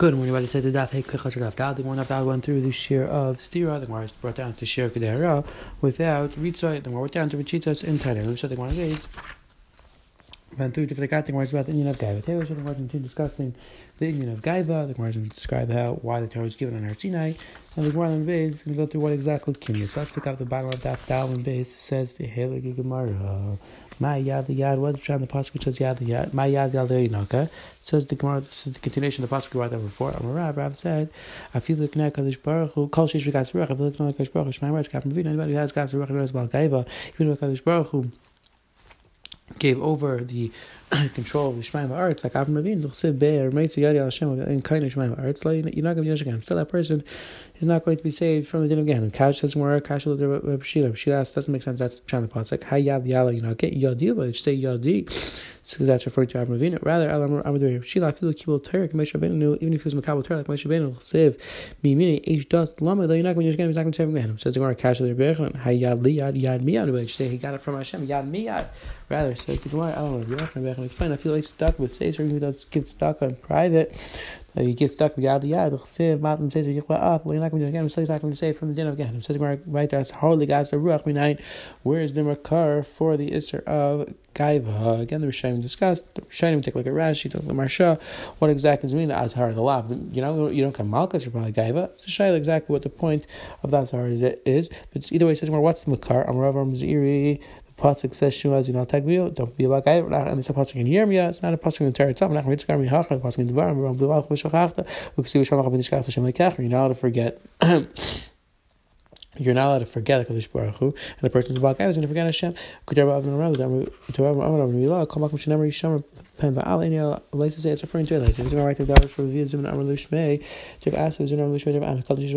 Good morning, everybody. Said the daf hey klichot daf dal. The one daf dal went through the shear of Stira. The Gemara is brought down to shear kedera without ritzoi. The Gemara went down to Chitas in Tanya. The Gemara is went through different got. The Gemara is about the union of Gaiva. Today we're going to discussing the union of Gaiva. The Gemara is going to describe why the Torah was given on Har Sinai, and the Gemara on base is going to go through what exactly kinya. So let's pick up the bottom of daf dal on base. It says the halakha Gemara. My yad the yad. What the pasuk which says yad the yad. My yad the yad. Okay, says the Gemara. This is the continuation of the pasuk we read that before. Rav said, "I feel the Kadosh Baruch Hu. Kol sheish v'gas ruach. I feel the Kadosh Baruch Hu. Shema Ritz Kapim Vina. Anybody who has gas ruach knows about Gaiva. Even the Kadosh Baruch Hu gave over the control of the Shema Ritz. Like Kapim Vina. Luchsev Be'er Meitzi Yad Yal Hashem. In Kainu Shema Ritz. You're not going to be Yashagam. Still, that person is not going to be saved from the din of Gehenna. Kadosh says more. Kadosh the Reb Shila. Shila doesn't make sense. That's trying to pass like Hayad Yala. You know, get Yadi, but say Yadi. So that's referring to Avraham Avinu. Rather, I would do Shila. I feel like Kibul Torah. Even if he was Makabul Torah, like Moshe Rabbeinu, save me. Meaning, H dust Lama. Though you're not going to Yashagam. He's not going to save Gehenna. Says the Gemara. Kadosh the Reb Shila. Hayad Liyad Yad Miyad. But say he got it from Hashem. Yad Miyad. Rather, says the Gemara. I don't know. Yachar explain. I feel like stuck with says or even does get stuck in private. You get stuck with Yad Yad, Luchsev, Matam says, you get up, you're not going to get him, so he's not going to say from the din of Gehenna. Says, right there, hardly guys, the Ruach, midnight. Where is the Yakhar for the Isser of Gaiva? Again, the Rishayim discussed. The Rishayim take a look at Rashi, take a look at Marsha. What exactly does it mean, the Azhar, the lav? You don't come Malkas or probably Gaiva. It's a Shayla exactly what the point of the Azhar is. But either way, it says, what's the Yakhar? Amarav Amziri. Pasuk says Shema is not tagvil. Don't be like I. And it's a pasuk in Yam. It's not a pasuk in the Torah itself. Not a pasuk in Yakhar. It's a pasuk in the Dvar. We're on Bluvach. We shall chachta. We see we shall not be nishkas Hashem like Yakhar. You're not allowed to forget. You're not allowed to forget the Kadosh Baruch Hu, and the person to block eyes and to forget Hashem. It's referring to it. It's right to davar for v'zim and amar lushmei. To ask v'zim amar lushmei. To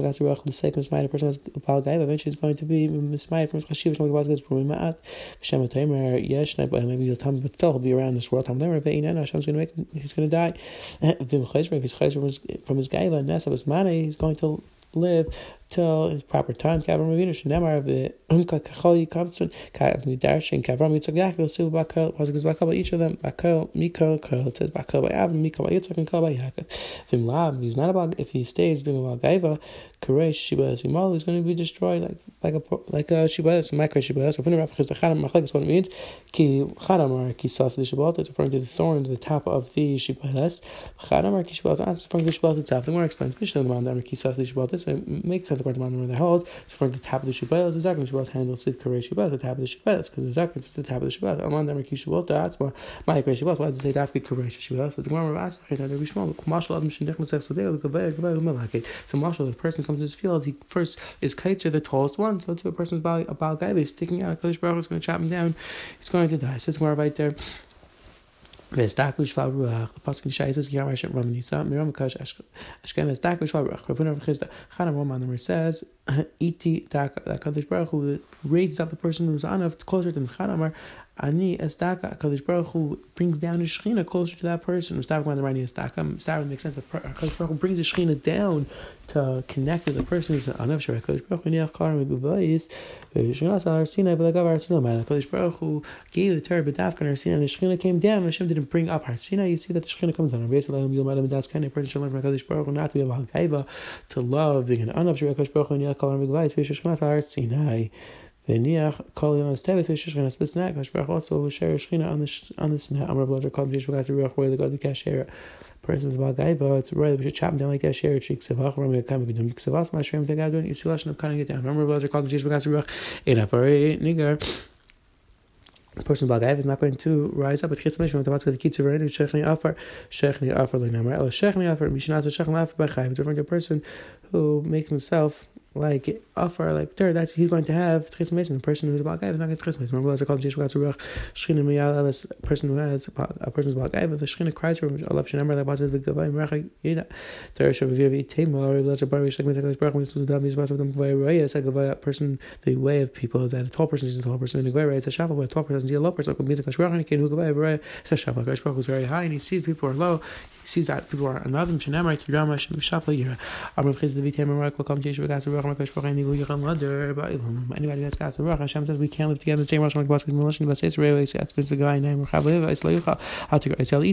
ask Kadosh Baruch Hu for the sake of mismay. The person has blocked eyes. Eventually, it's going to be mismay from his chashiv. Shemol Gavaz goes from Maat. Hashem Ataymer Yesh Nei. Maybe you'll come, but he'll be around this world. Tam Lemer Ve'Inan. Hashem's going to make. He's going to die. V'mchayzer. If he's chayzer from his gaiva nasa his money, he's going to live till his proper time. Kavram Avinu Shneimar of the Kachol Yikavtsun Kavmidarshin Kavram Yitzchak Yaakov Sivu Bakal Pasuk Bakal. Each of them Bakal Mikal Kol. It says Bakal by Adam Mikal by Yitzchak and Kol by Yaakov. Vim Lav. He's not about if he stays being about Gaiva. Korei Shibas Vimal. He's going to be destroyed like a Shibas. Micro Shibas. We're going to reference the Chadam Machlek. That's what it means. Ki Chadam or Ki Sas the Shibas. It's referring to the thorns at the top of the Shibas. Chadam or Ki Shibas. It's referring to the Shibas itself. The more explains Mishnah the Mandam Ki Sas the Shibas. So it makes sense. The bottom of the holds, so for the top of the shibboleth, the second shibboleth handles the korei shibboleth, the top of the shibboleth, because the second is the top of the shibboleth. Among them, Rikish shibboleth, that's why my korei shibboleth. Why does it say dafki korei shibboleth? It's the Gemara of Azhar that every shmal, mashal adam shenich masech sadeh, the milake. So mashal, the person comes to this field, he first is chalitza, the tallest one. So to a person's body, a bal gaiva is sticking out, a Kadosh Baruch Hu is going to chop him down, he's going to die. So it's more right there. Vestakush Faruach, the Pasuk Shai says, Yarash at Ramanisa, Miram Kash Ashkem, Vestakush Faruach, Ravuna Vachista, Hanam Roman, the says, Iti Taka, that Kadosh Baruch Hu raises up the person who's anav closer than Hanamar. Ani Estaka, Kadosh Baruch Hu brings down the Shechinah closer to that person. We're starting with the Rani Estaka. Starting makes sense. Kadosh Baruch Hu brings the Shechinah down to connect with the person who's an anav. Sherek Kadosh Baruch Hu Yakhar Meguvayis. Shechinah Har Sinai v'legav Har Sinai. Kadosh Baruch Hu gave the Torah b'dafkan Har Sinai, and the Shechinah came down. And Hashem didn't bring up Har Sinai. You see that the Shechinah comes down. Based on the Yom Das Kani, a person should learn from Kadosh Baruch Hu not to be a Gaiva, to love being an anav. Sherek Kadosh Baruch Hu Yakhar Meguvayis. Shechinah Har Sinai. V'niach kol yom estevet v'shishchina split snack. Hashem Baruch also share shchina on the snack. Amar Blazer called Yishuv Gazer Ruach where they go to Kashera. Person was about Gaiva. It's right. We should chop him down like Kashera. Chiksevach Rami Akam. We don't Chiksevach. My Shem Tegadun. You see Lashanav cutting it down. Amar Blazer called Yishuv Gazer Ruach. Enafari Nigar. The person of Gaiva is not going to rise up. But Chitzmei Shem Tavatz because the kids are ready. Shechni Afar like Namar El Shechni Afar Mishnah Shechni Afar by Chayv. It's referring to a person who makes himself like offer, like dirt, that's he's going to have tris mason. The person who's about Gaiva is not going to tris mason. Remember, as I called Jeshua Shchina Miyal, a person who has a person's about Gaiva, the Shchina cries for him. I love Shinamar that was the Gavai Mrach Yida. Teresha Vivi Tamer, Lesser Barish, like Mr. Brach, when the Dummies was with them by Ray, as a Gavai person, the way of people is that a tall person is a tall person, and a Gavai is a Shafa, but a tall person is a low person, like Mizak Shrock, and he can who Gavai Ray, such Shafa. Gashbrock was very high, and he sees people are low, he sees that people are another, Shinamar, Kirama, Shafa Yira. Amr Chiz the Vitamer, welcome Jeshua Gazer. Anybody that's got Ruach, Hashem says we can't live together in the same Rosh Hashanah.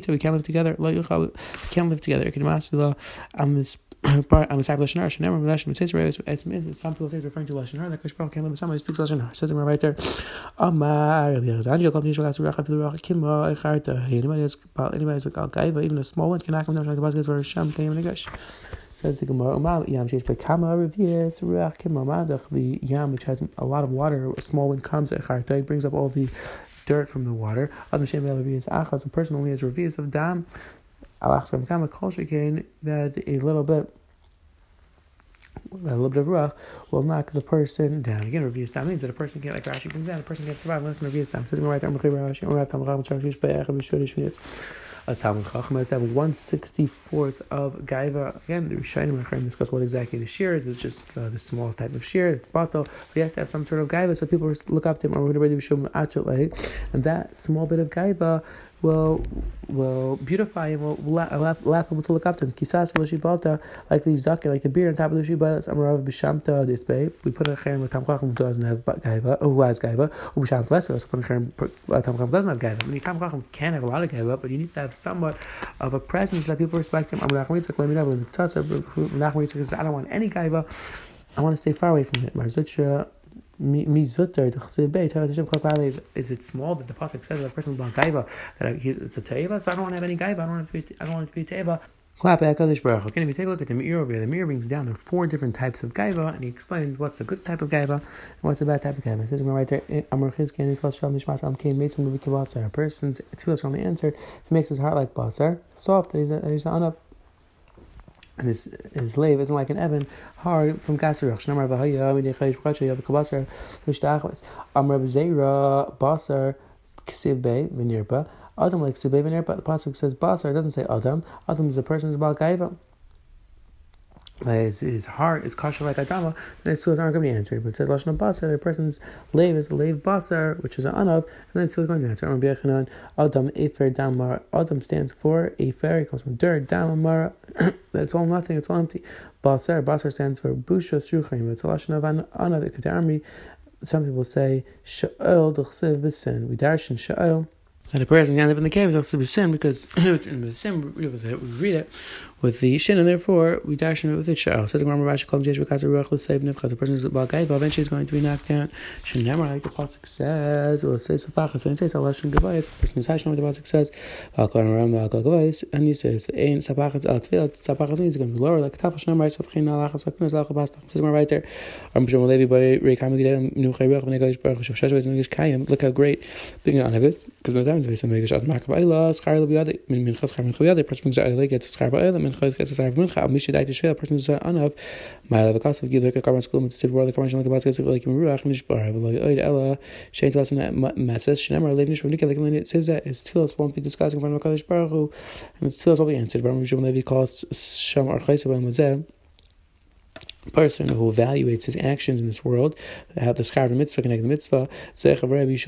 We can't live together. We can't live together. Some people say it's referring to Lashanav, that Kashbar can't live with somebody who speaks Lashanav. It says it right there. Anybody's like Gaiva, even a small one, cannot come down like the Pasuk where Hashem came and Kadosh. Says the Gemara, Yam she's by Kama Revias Ruach, the Yam which has a lot of water, a small wind comes at Echarta, it brings up all the dirt from the water. Adam Shem Revias Achas, a person only has Revias of dam. That a little bit of ruach will knock the person down. Again, revius dam means that a person can't, like Rashi brings down, a person can't survive unless in revius dam. A tamkachem has to have 1/64 of gaiva. Again, the rishayim and Yakhar discuss what exactly the shear is. It's just the smallest type of shear. It's batal, but he has to have some sort of gaiva. So people look up to him, and that small bit of gaiva will beautify him, will lap him to look up to him. Chitas like the zakir, like the beard on top of the shibata. Amarav b'shamta disbay. We put a cherem with tamkachem doesn't have gaiva. Who has gaiva? Ub'shamta less. We also put a cherem tamkachem doesn't have gaiva. I mean, tamkachem can have a lot of gaiva, but he needs to have somewhat of a presence that people respect him. I don't want any gaiva. I want to stay far away from it. Is it small that the Pasuk says that a person is not gaiva, that it's a teiva? So I don't want to have any gaiva, I don't want it to be teiva. Okay, if you take a look at the mirror over here, the mirror brings down there are 4 different types of gaiva, and he explains what's a good type of gaiva and what's a bad type of gaiva. It says right there, a person's tefillah only answered if he makes his heart like basar, soft, that he's not anav. And his lev isn't like an ebon, hard from gaserach. Shema Rav Haya, we dechayish b'chacha. You have a kabasar, v'shtachlis. Rav Zera, basar, ksibbe v'nirpa. Adam like ksibbe v'nirpa. The pasuk says basar. It doesn't say Adam. Adam is a person who's about gaiva. His heart is kosher like Adama, then its tefillos aren't going to be answered. But it says Lashanav basar, the person's lev is a lev basar, which is an anav, and then its tefillos is going to be answered. Rabbi Yechanan, Adam efer damar. Adam stands for efer. It comes from dirt. Damar, it's all nothing. It's all empty. Basar stands for busha sruchim. It's Lashanav anav. It could army. Some people say sheol d'chsev b'sin. We darshan sheol. That a person can end up in the cave with sin, because in sin we read it with the shin, and therefore we dash in it with the sha'al. Says the Gemara, Rashi called Jesh because the person is about gaiva, eventually is going to be knocked down. Shenemar, like the pasuk says, well, it says sotah, so it says alashin gavayis. The person is hashim, the pasuk says, valkon ram valkon gavayis, and he says ain sapachas altvil. Sapachas means going to be lower, like tafel. Shenemar, sotchin alachas saknus alchapastach. Says the Gemara right there, Amshom levi by reikam gidem nuchay ruach v'negayish baruch shashashvayis v'negayish kayim. Look how great being on it, because with that. It says that his tefillos won't be discussed in front of Kadosh Baruch Hu, and his tefillos will be answered. Person who evaluates his actions in this world, how the schar of the mitzvah connect the mitzvah. He evaluates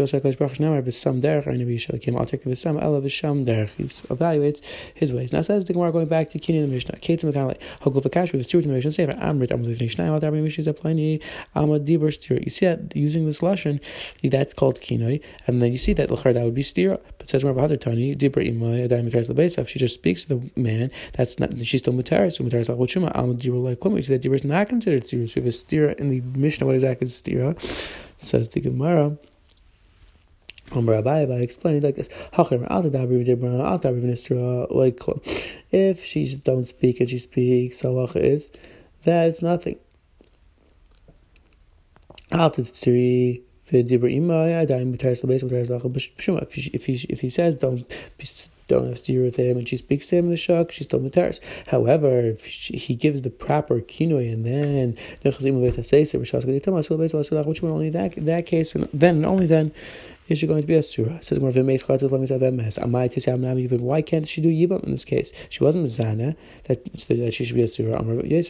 his ways. Now says the Gemara, going back to kinya and the Mishnah. Kates and McConnell, Hogufakash, we have a steward in the Mishnah. Say, you see that using this lashon, that's called kinya, and then you see that that would be stira. But says Rav Hazar Tanya, dibra imay adam mitaris lebeisa. If she just speaks to the man, that's not, she's still mitaris. So mitaris lachol shuma alma dibra like klum. You see that dibra is not considered serious. We have a stira in the Mishnah. What exactly is stira? It says the Gemara. Rabbi explained like this: if she don't speak and she speaks, halacha is that it's nothing. If he says don't have stira with him, and she speaks to him in the shuk, she's still mitaris. However, if he gives the proper kinoi, and then only that case, and only then is she going to be a surah. It says, why can't she do yibam in this case? She wasn't mizana that she should be a surah. The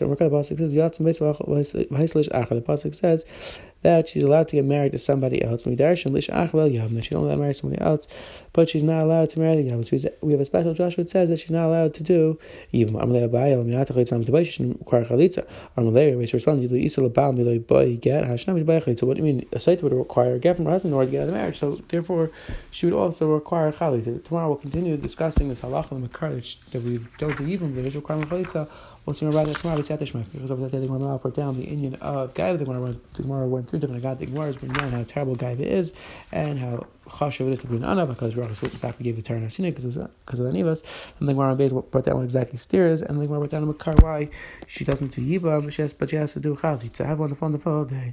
pasuk says that she's allowed to get married to somebody else. She only allowed to marry somebody else, but she's not allowed to marry the Yam. We have a special Joshua that says that she's not allowed to do Yam. She shouldn't require chalitza. She responds, so what do you mean? A sotah would require a get from her husband in order to get out of the marriage. So therefore, she would also require chalitza. Tomorrow we'll continue discussing this halacha and makar that we don't believe in, but there's requirement of chalitza. We'll see about that tomorrow. It's at the Shema. Because over that day, the Gemara broke down the Indian of Gaiva. The Gemara went through different God. The Gemara has been known how terrible Gaiva is and how chashuv it is to be an anav, because Rashi gave the Torah in Shechinah because of the anivas. And the Gemara brought down what exactly Stira is. And the Gemara brought down a makar why she doesn't do yibam, but she has to do chalitza. Have a wonderful day.